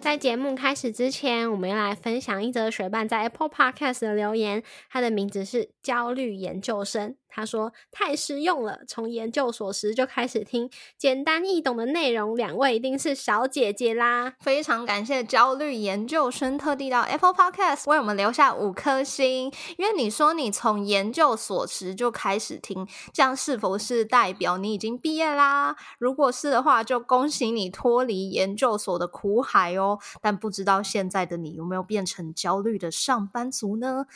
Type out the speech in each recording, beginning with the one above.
在节目开始之前，我们要来分享一则学伴在 Apple Podcast 的留言，他的名字是焦虑研究生，他说太实用了，从研究所时就开始听，简单易懂的内容，两位一定是小姐姐啦。非常感谢焦虑研究生特地到 Apple Podcast 为我们留下5颗星，因为你说你从研究所时就开始听，这样是否是代表你已经毕业啦？如果是的话，就恭喜你脱离研究所的苦海哦。但不知道现在的你有没有变成焦虑的上班族呢？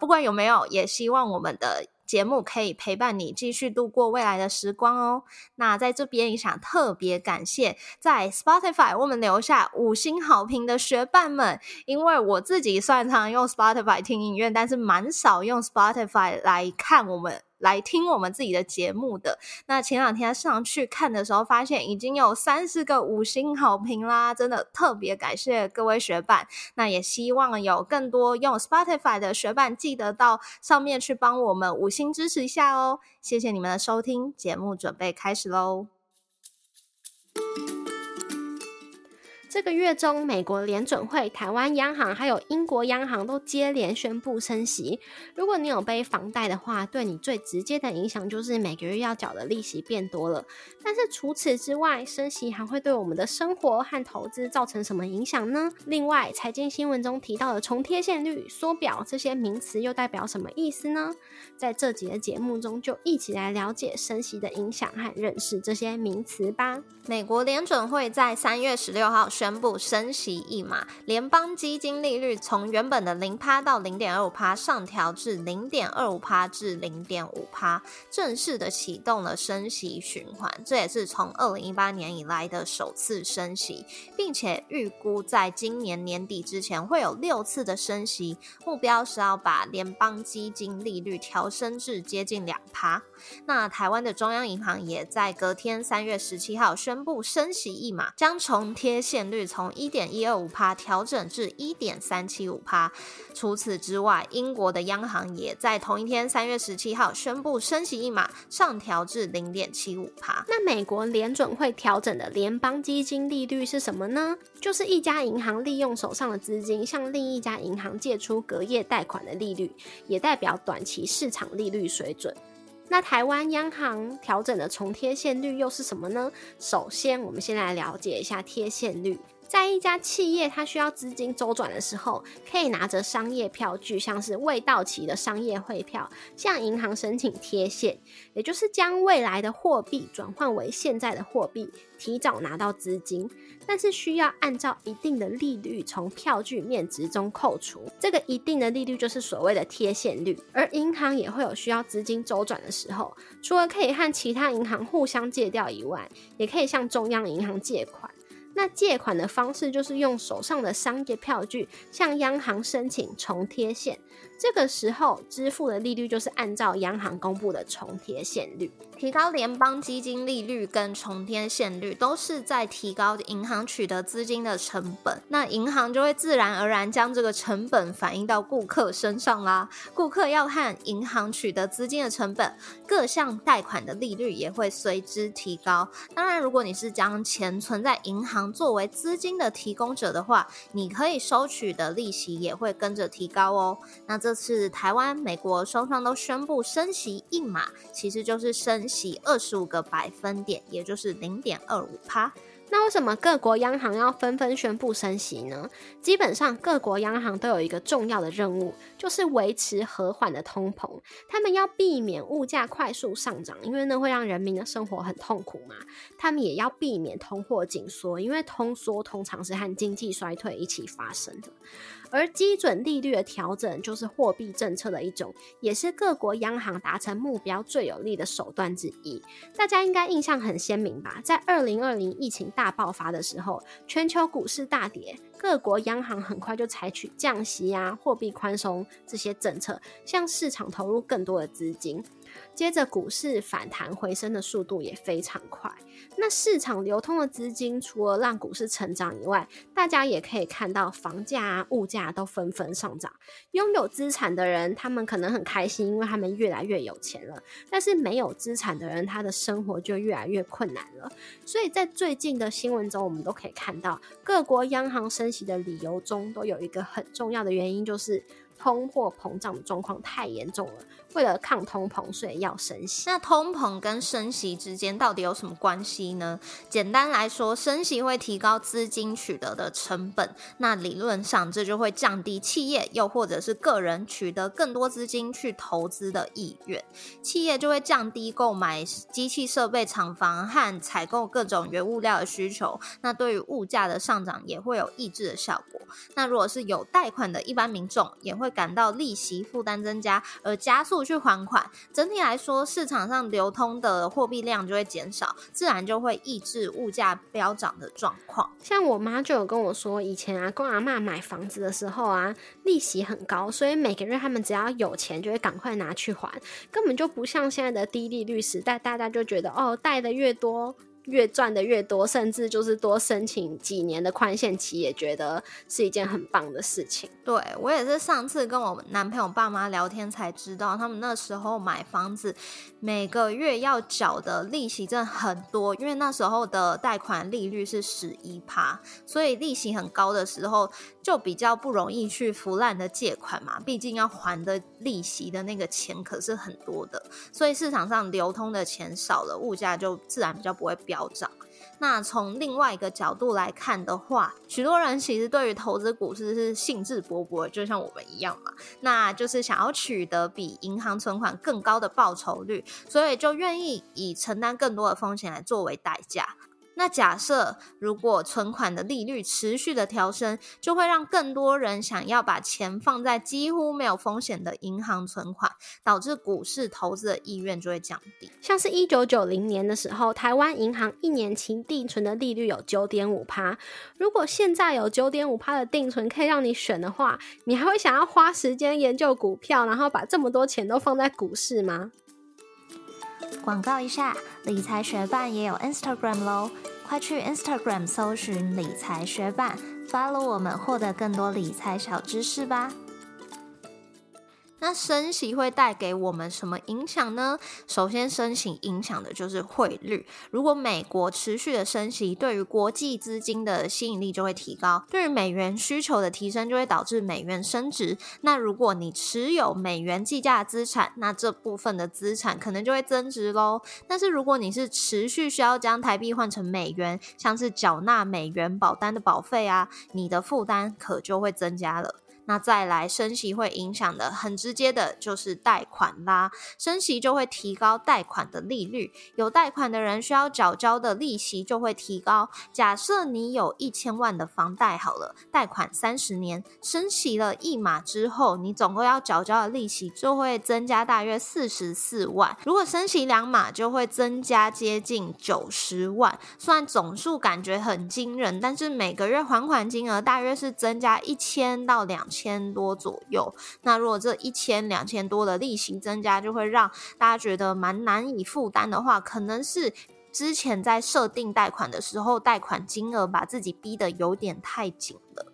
不管有没有，也希望我们的节目可以陪伴你继续度过未来的时光哦。那在这边也想特别感谢在 Spotify 我们留下5星好评的学伴们，因为我自己虽然常用 Spotify 听音乐，但是蛮少用 Spotify 来听我们自己的节目的。那前两天上去看的时候，发现已经有30个5星好评啦，真的特别感谢各位学伴。那也希望有更多用 Spotify 的学伴记得到上面去帮我们5星支持一下哦。谢谢你们的收听，节目准备开始咯。这个月中，美国联准会、台湾央行还有英国央行都接连宣布升息。如果你有背房贷的话，对你最直接的影响就是每个月要缴的利息变多了。但是除此之外，升息还会对我们的生活和投资造成什么影响呢？另外，财经新闻中提到的重贴现率、缩表这些名词又代表什么意思呢？在这集的节目中，就一起来了解升息的影响和认识这些名词吧。美国联准会在3月16号宣布升息1码，联邦基金利率从原本的 0% 到 0.25% 上调至 0.25% 至 0.5%， 正式的启动了升息循环，这也是从2018年以来的首次升息，并且预估在今年年底之前会有6次的升息，目标是要把联邦基金利率调升至接近 2%。 那台湾的中央银行也在隔天3月17号宣布升息1码，将重贴现率从 1.125% 调整至 1.375%。 除此之外，英国的央行也在同一天3月17号宣布升息1码，上调至 0.75%。 那美国联准会调整的联邦基金利率是什么呢？就是一家银行利用手上的资金向另一家银行借出隔夜贷款的利率，也代表短期市场利率水准。那台湾央行调整的重贴现率又是什么呢？首先，我们先来了解一下贴现率。在一家企业它需要资金周转的时候，可以拿着商业票据，像是未到期的商业汇票，向银行申请贴现，也就是将未来的货币转换为现在的货币，提早拿到资金，但是需要按照一定的利率从票据面值中扣除，这个一定的利率就是所谓的贴现率。而银行也会有需要资金周转的时候，除了可以和其他银行互相借调以外，也可以向中央银行借款。那借款的方式就是用手上的商业票据向央行申请重贴现，这个时候支付的利率就是按照央行公布的重贴现率。提高联邦基金利率跟重贴现率都是在提高银行取得资金的成本，那银行就会自然而然将这个成本反映到顾客身上啦。顾客要和银行取得资金的成本，各项贷款的利率也会随之提高。当然，如果你是将钱存在银行作为资金的提供者的话，你可以收取的利息也会跟着提高哦。那这次台湾、美国双方都宣布升息1码，其实就是升息25个百分点，也就是 0.25%。那为什么各国央行要纷纷宣布升息呢？基本上各国央行都有一个重要的任务，就是维持和缓的通膨，他们要避免物价快速上涨，因为那会让人民的生活很痛苦嘛。他们也要避免通货紧缩，因为通缩通常是和经济衰退一起发生的。而基准利率的调整就是货币政策的一种，也是各国央行达成目标最有力的手段之一。大家应该印象很鲜明吧，在2020疫情大爆发的时候，全球股市大跌，各国央行很快就采取降息啊、货币宽松这些政策，向市场投入更多的资金。接着股市反弹回升的速度也非常快。那市场流通的资金除了让股市成长以外，大家也可以看到房价啊、物价都纷纷上涨。拥有资产的人他们可能很开心，因为他们越来越有钱了，但是没有资产的人他的生活就越来越困难了。所以在最近的新闻中我们都可以看到，各国央行升息的理由中都有一个很重要的原因，就是通货膨胀的状况太严重了，为了抗通膨所以要升息。那通膨跟升息之间到底有什么关系呢？简单来说，升息会提高资金取得的成本，那理论上这就会降低企业又或者是个人取得更多资金去投资的意愿，企业就会降低购买机器设备、厂房和采购各种原物料的需求，那对于物价的上涨也会有抑制的效果。那如果是有贷款的一般民众也会感到利息负担增加，而加速去还款。整体来说，市场上流通的货币量就会减少，自然就会抑制物价飙涨的状况。像我妈就有跟我说，以前啊跟阿嬷买房子的时候啊，利息很高，所以每个月他们只要有钱就会赶快拿去还，根本就不像现在的低利率时代，大家就觉得哦，贷的越多越赚的越多，甚至就是多申请几年的宽限期也觉得是一件很棒的事情。对，我也是上次跟我男朋友爸妈聊天才知道，他们那时候买房子每个月要缴的利息真的很多，因为那时候的贷款利率是 11%， 所以利息很高的时候就比较不容易去腐烂的借款嘛，毕竟要还的利息的那个钱可是很多的，所以市场上流通的钱少了，物价就自然比较不会飙涨。那从另外一个角度来看的话，许多人其实对于投资股市是兴致勃勃，就像我们一样嘛，那就是想要取得比银行存款更高的报酬率，所以就愿意以承担更多的风险来作为代价。那假设如果存款的利率持续的调升，就会让更多人想要把钱放在几乎没有风险的银行存款，导致股市投资的意愿就会降低。像是1990年的时候，台湾银行一年期定存的利率有 9.5%， 如果现在有 9.5% 的定存可以让你选的话，你还会想要花时间研究股票，然后把这么多钱都放在股市吗？广告一下，理财学伴也有 Instagram 咯，快去 Instagram 搜寻理财学伴 follow 我们，获得更多理财小知识吧。那升息会带给我们什么影响呢？首先，升息影响的就是汇率。如果美国持续的升息，对于国际资金的吸引力就会提高，对于美元需求的提升就会导致美元升值。那如果你持有美元计价的资产，那这部分的资产可能就会增值咯。但是如果你是持续需要将台币换成美元，像是缴纳美元保单的保费啊，你的负担可就会增加了。那再来，升息会影响的很直接的就是贷款啦，升息就会提高贷款的利率，有贷款的人需要缴交的利息就会提高。假设你有1000万的房贷好了，贷款30年，升息了一码之后，你总共要缴交的利息就会增加大约44万，如果升息2码就会增加接近90万，虽然总数感觉很惊人，但是每个月还款金额大约是增加1000到2000多左右。那如果这1000、2000多的利息增加，就会让大家觉得蛮难以负担的话，可能是之前在设定贷款的时候，贷款金额把自己逼得有点太紧了。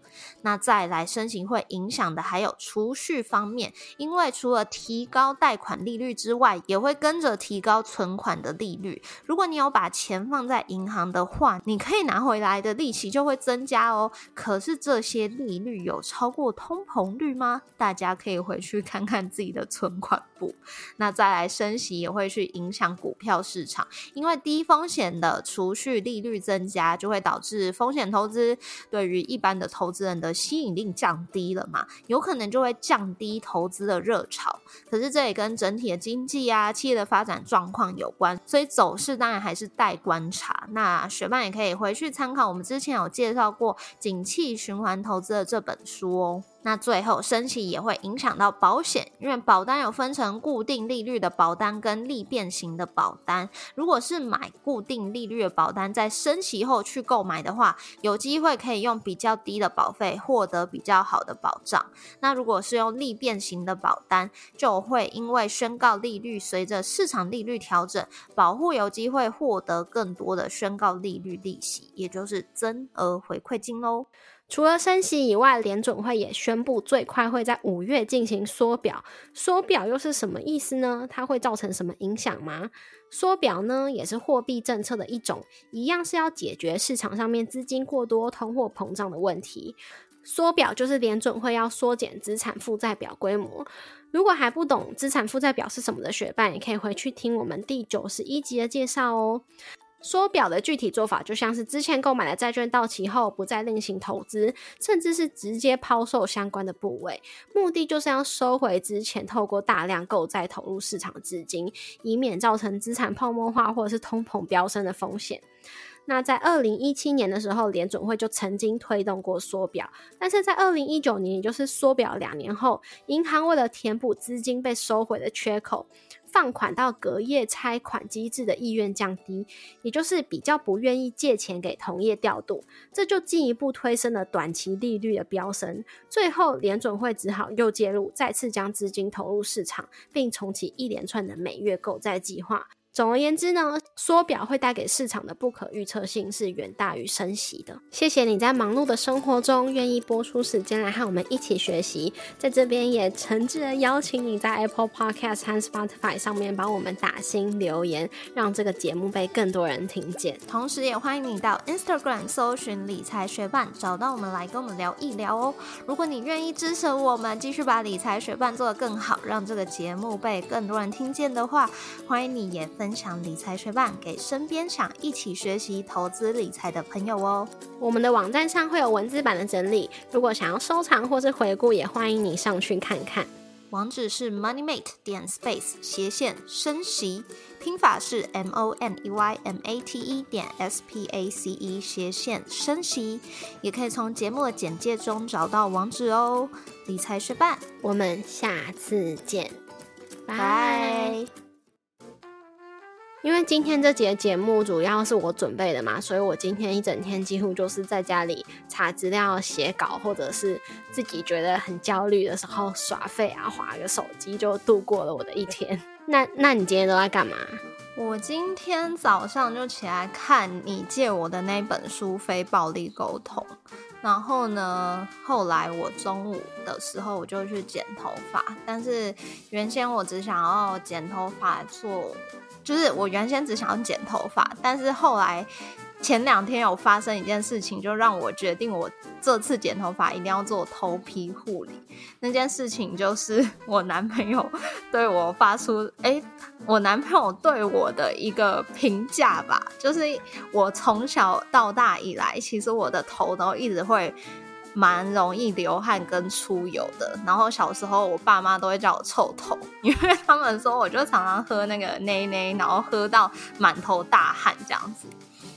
那再来，升息会影响的还有储蓄方面，因为除了提高贷款利率之外，也会跟着提高存款的利率。如果你有把钱放在银行的话，你可以拿回来的利息就会增加哦。可是这些利率有超过通膨率吗？大家可以回去看看自己的存款簿。那再来，升息也会去影响股票市场，因为低风险的储蓄利率增加，就会导致风险投资对于一般的投资人的吸引力降低了嘛，有可能就会降低投资的热潮。可是这也跟整体的经济啊、企业的发展状况有关，所以走势当然还是待观察。那学伴也可以回去参考我们之前有介绍过景气循环投资的这本书哦。那最后升息也会影响到保险，因为保单有分成固定利率的保单跟利变型的保单。如果是买固定利率的保单，在升息后去购买的话，有机会可以用比较低的保费获得比较好的保障。那如果是用利变型的保单，就会因为宣告利率随着市场利率调整，保护有机会获得更多的宣告利率利息，也就是增额回馈金咯。除了升息以外，联准会也宣布最快会在5月进行缩表。缩表又是什么意思呢？它会造成什么影响吗？缩表呢，也是货币政策的一种，一样是要解决市场上面资金过多、通货膨胀的问题。缩表就是联准会要缩减资产负债表规模。如果还不懂资产负债表是什么的学伴，也可以回去听我们第91集的介绍哦。缩表的具体做法就像是之前购买的债券到期后不再另行投资，甚至是直接抛售相关的部位，目的就是要收回之前透过大量购债投入市场资金，以免造成资产泡沫化或者是通膨飙升的风险。那在2017年的时候，联准会就曾经推动过缩表，但是在2019年，也就是缩表2年后，银行为了填补资金被收回的缺口，放款到隔夜拆款机制的意愿降低，也就是比较不愿意借钱给同业调度，这就进一步推升了短期利率的飙升。最后联准会只好又介入，再次将资金投入市场，并重启一连串的每月购债计划。总而言之呢，缩表会带给市场的不可预测性是远大于升息的。谢谢你在忙碌的生活中愿意播出时间来和我们一起学习，在这边也诚挚的邀请你在 Apple Podcast 和 Spotify 上面帮我们打星留言，让这个节目被更多人听见。同时也欢迎你到 Instagram 搜寻理财学伴，找到我们来跟我们聊一聊哦。如果你愿意支持我们继续把理财学伴做得更好，让这个节目被更多人听见的话，欢迎你也分享理财学伴给身边想一起学习投资理财的朋友哦。我们的网站上会有文字版的整理，如果想要收藏或是回顾，也欢迎你上去看看。网址是 moneymate.space/升息，拼法是 moneymate.space/升息，也可以从节目的简介中找到网址哦。理财学伴，我们下次见，拜。因为今天这节节目主要是我准备的嘛，所以我今天一整天几乎就是在家里查资料、写稿，或者是自己觉得很焦虑的时候耍废啊，滑个手机就度过了我的一天。那你今天都在干嘛？我今天早上就起来看你借我的那本书《非暴力沟通》，然后呢，后来我中午的时候我就去剪头发，但是原先我只想要剪头发做，就是我原先只想要剪头发，但是后来前2天有发生一件事情，就让我决定我这次剪头发一定要做头皮护理。那件事情就是我男朋友对我发出我男朋友对我的一个评价吧，就是我从小到大以来，其实我的头都一直会蛮容易流汗跟出油的，然后小时候我爸妈都会叫我臭头，因为他们说我就常常喝那个奶奶，然后喝到满头大汗这样子。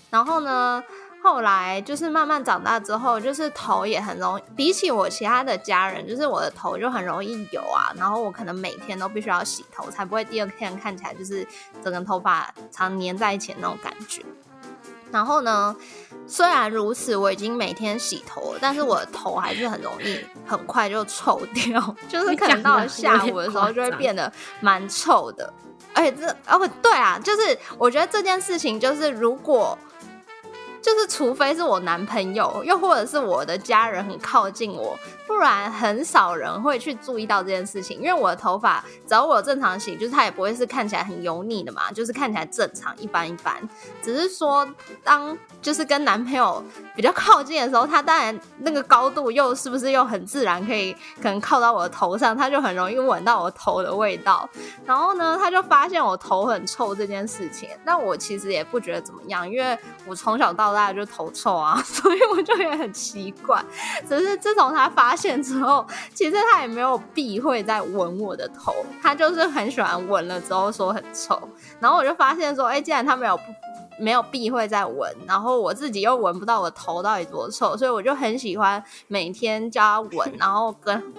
然后呢，后来就是慢慢长大之后，就是头也很容易，比起我其他的家人，就是我的头就很容易油啊，然后我可能每天都必须要洗头，才不会第2天看起来就是整个头发常黏在一起的那种感觉。然后呢，虽然如此，我已经每天洗头了，但是我的头还是很容易很快就臭掉，就是可能到了下午的时候就会变得蛮臭的。而且对啊，就是我觉得这件事情就是如果就是除非是我男朋友，又或者是我的家人很靠近我，不然很少人会去注意到这件事情。因为我的头发只要我正常洗，就是它也不会是看起来很油腻的嘛，就是看起来正常一般一般。只是说当就是跟男朋友比较靠近的时候，他当然那个高度又是不是又很自然，可能靠到我的头上，他就很容易闻到我头的味道。然后呢，他就发现我头很臭这件事情，但我其实也不觉得怎么样，因为我从小到大就头臭啊，所以我就也很奇怪。只是自从他发现之后，其实他也没有避讳在闻我的头，他就是很喜欢闻了之后说很臭。然后我就发现说，既然他没有没有避讳在闻，然后我自己又闻不到我头到底多臭，所以我就很喜欢每天叫他闻，然后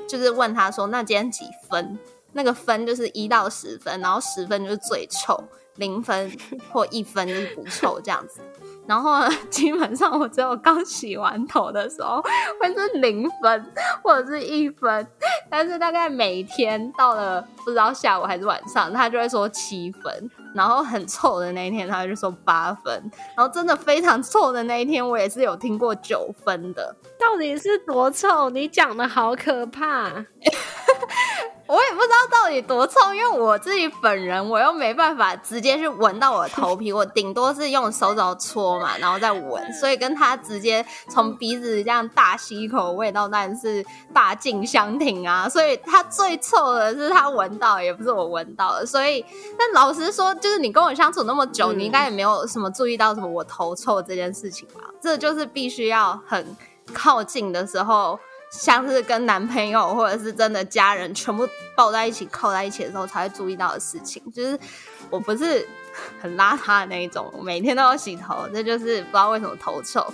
就是问他说那今天几分，那个分就是1到10分，然后10分就是最臭，0分或1分就是不臭这样子。然后呢，基本上我只有刚洗完头的时候会是0分或者是1分，但是大概每天到了不知道下午还是晚上，他就会说7分，然后很臭的那一天他就说8分，然后真的非常臭的那一天我也是有听过9分的。到底是多臭？你讲的好可怕我也不知道到底多臭，因为我自己本人我又没办法直接去闻到我的头皮，我顶多是用手肘搓嘛，然后再闻，所以跟他直接从鼻子这样大吸一口味道当然是大近相挺啊，所以他最臭的是他闻到，也不是我闻到的。所以但老实说，就是你跟我相处那么久，你应该也没有什么注意到什么我头臭这件事情吧？这就是必须要很靠近的时候，像是跟男朋友或者是真的家人全部抱在一起靠在一起的时候才会注意到的事情。就是我不是很邋遢的那一种，我每天都要洗头，这就是不知道为什么头臭。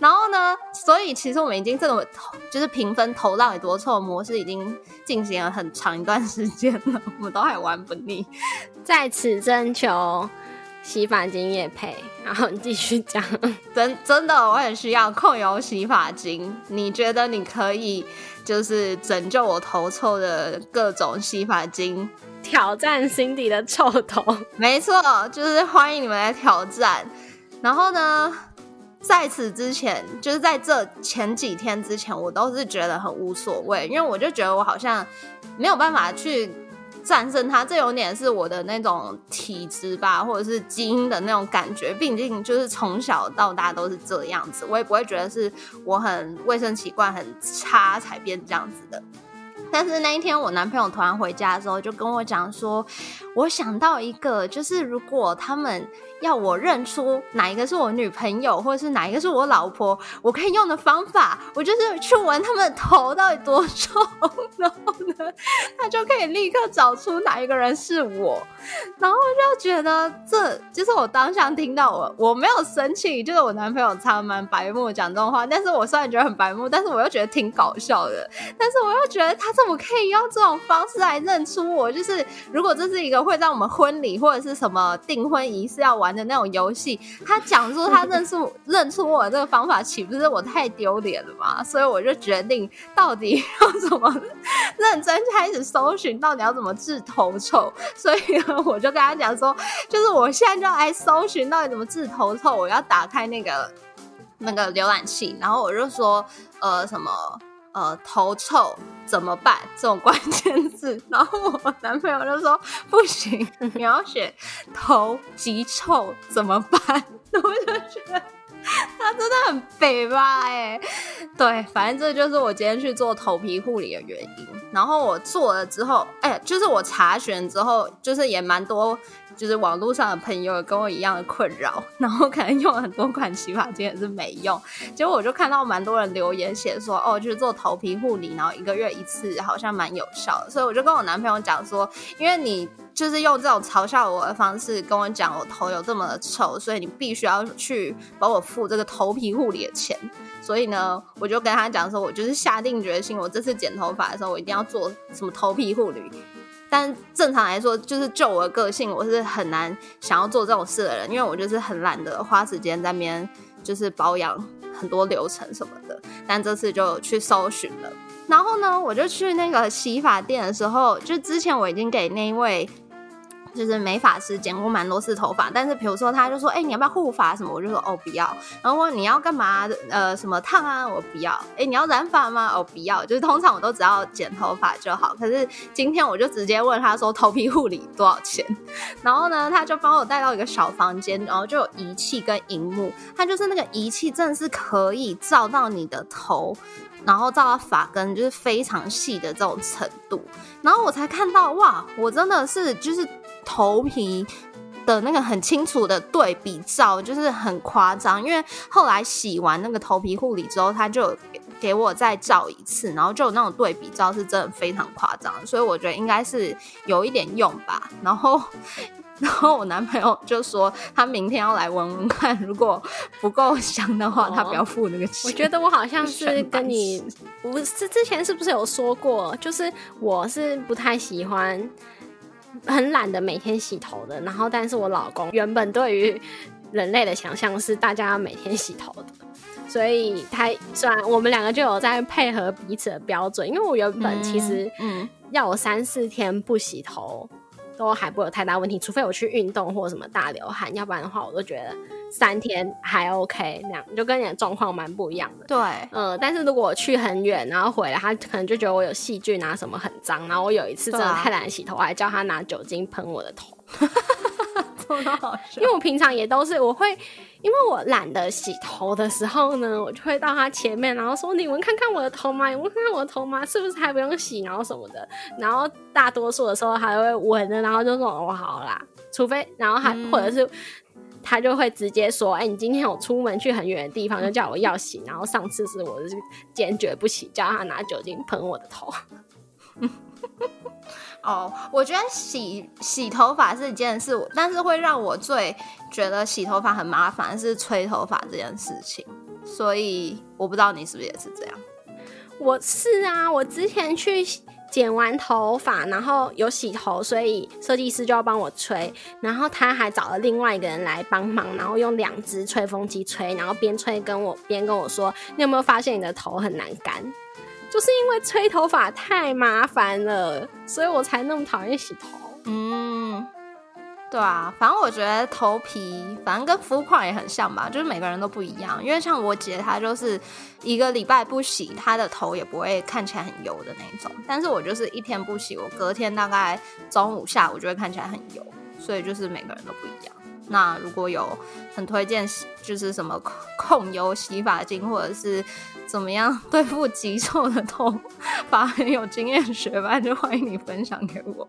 然后呢，所以其实我们已经这种就是评分头到底多臭的模式已经进行了很长一段时间了，我们都还玩不腻。在此征求洗发精业配，然后你继续讲。真的我很需要控油洗发精，你觉得你可以就是拯救我头臭的各种洗发精，挑战 Cindy 的臭头？没错，就是欢迎你们来挑战。然后呢，在此之前，就是在这前几天之前，我都是觉得很无所谓，因为我就觉得我好像没有办法去战胜它，这有点是我的那种体质吧，或者是基因的那种感觉，毕竟就是从小到大都是这样子，我也不会觉得是我很卫生习惯很差才变这样子的。但是那一天我男朋友突然回家的时候就跟我讲说，我想到一个，就是如果他们要我认出哪一个是我女朋友或者是哪一个是我老婆，我可以用的方法，我就是去闻他们的头到底多臭，然后呢他就可以立刻找出哪一个人是我。然后我就觉得这就是我当下听到，我没有生气，就是我男朋友他蛮白目讲这种话，但是我虽然觉得很白目，但是我又觉得挺搞笑的，但是我又觉得他怎么可以用这种方式来认出我。就是如果这是一个会让我们婚礼或者是什么订婚仪式要玩的那种游戏，他讲出他认出我的这个方法，岂不是我太丢脸了吗？所以我就决定到底要怎么认真开始搜寻到底要怎么治头臭。所以呢，我就跟他讲说，就是我现在就来搜寻到底怎么治头臭，我要打开那个浏览器，然后我就说什么头臭怎么办这种关键字。然后我男朋友就说不行，你要选头极臭怎么办我就觉得他真的很北吧对，反正这就是我今天去做头皮护理的原因。然后我做了之后就是我查询之后，就是也蛮多就是网络上的朋友跟我一样的困扰，然后可能用很多款洗发精也是没用，结果我就看到蛮多人留言写说就是做头皮护理然后1个月1次好像蛮有效的。所以我就跟我男朋友讲说，因为你就是用这种嘲笑我的方式跟我讲我头有这么的臭，所以你必须要去帮我付这个头皮护理的钱。所以呢，我就跟他讲说，我就是下定决心，我这次剪头发的时候我一定要做什么头皮护理。但正常来说，就是就我的个性，我是很难想要做这种事的人，因为我就是很懒得花时间在那边就是保养很多流程什么的。但这次就去搜寻了，然后呢，我就去那个洗发店的时候，就之前我已经给那一位就是美发师剪过蛮多次头发，但是比如说他就说你要不要护发什么，我就说不要。然后问你要干嘛什么烫啊，我不要。你要染发吗？不要。就是通常我都只要剪头发就好，可是今天我就直接问他说头皮护理多少钱。然后呢，他就帮我带到一个小房间，然后就有仪器跟荧幕，他就是那个仪器真的是可以照到你的头，然后照到发根，就是非常细的这种程度。然后我才看到，哇，我真的是就是头皮的那个很清楚的对比照，就是很夸张。因为后来洗完那个头皮护理之后，他就给我再照一次，然后就有那种对比照，是真的非常夸张，所以我觉得应该是有一点用吧。然后然后我男朋友就说他明天要来闻闻看，如果不够香的话，他不要付那个钱。我觉得我好像是跟你，我是之前是不是有说过，就是我是不太喜欢，很懒得每天洗头的。然后，但是我老公原本对于人类的想象是大家要每天洗头的。所以他虽然我们两个就有在配合彼此的标准，因为我原本其实要有3-4天不洗头都还不会有太大问题，除非我去运动或什么大流汗，要不然的话我都觉得3天还 OK， 那样就跟你的状况蛮不一样的。对，但是如果我去很远然后回来，他可能就觉得我有细菌啊什么很脏，然后我有一次真的太懒洗头，我还叫他拿酒精喷我的头因为我平常也都是我会，因为我懒得洗头的时候呢，我就会到他前面然后说你闻看看我的头吗，你闻看看我的头吗，是不是还不用洗，然后什么的，然后大多数的时候还会闻了，然后就说哦好啦，除非然后还或者是他就会直接说你今天有出门去很远的地方就叫我要洗，然后上次是我就坚决不洗，叫他拿酒精喷我的头哦，我觉得洗头发是一件事，但是会让我最觉得洗头发很麻烦是吹头发这件事情，所以我不知道你是不是也是这样。我是啊，我之前去剪完头发然后有洗头，所以设计师就要帮我吹，然后他还找了另外一个人来帮忙，然后用2只吹风机吹，然后边吹边跟我说你有没有发现你的头很难干，就是因为吹头发太麻烦了，所以我才那么讨厌洗头。嗯，对啊，反正我觉得头皮反正跟肤况也很像吧，就是每个人都不一样，因为像我姐她就是1个礼拜不洗她的头也不会看起来很油的那种，但是我就是1天不洗，我隔天大概中午下午就会看起来很油，所以就是每个人都不一样。那如果有很推荐就是什么控油洗发精或者是怎么样对付极臭的头发很有经验学吧，就欢迎你分享给我，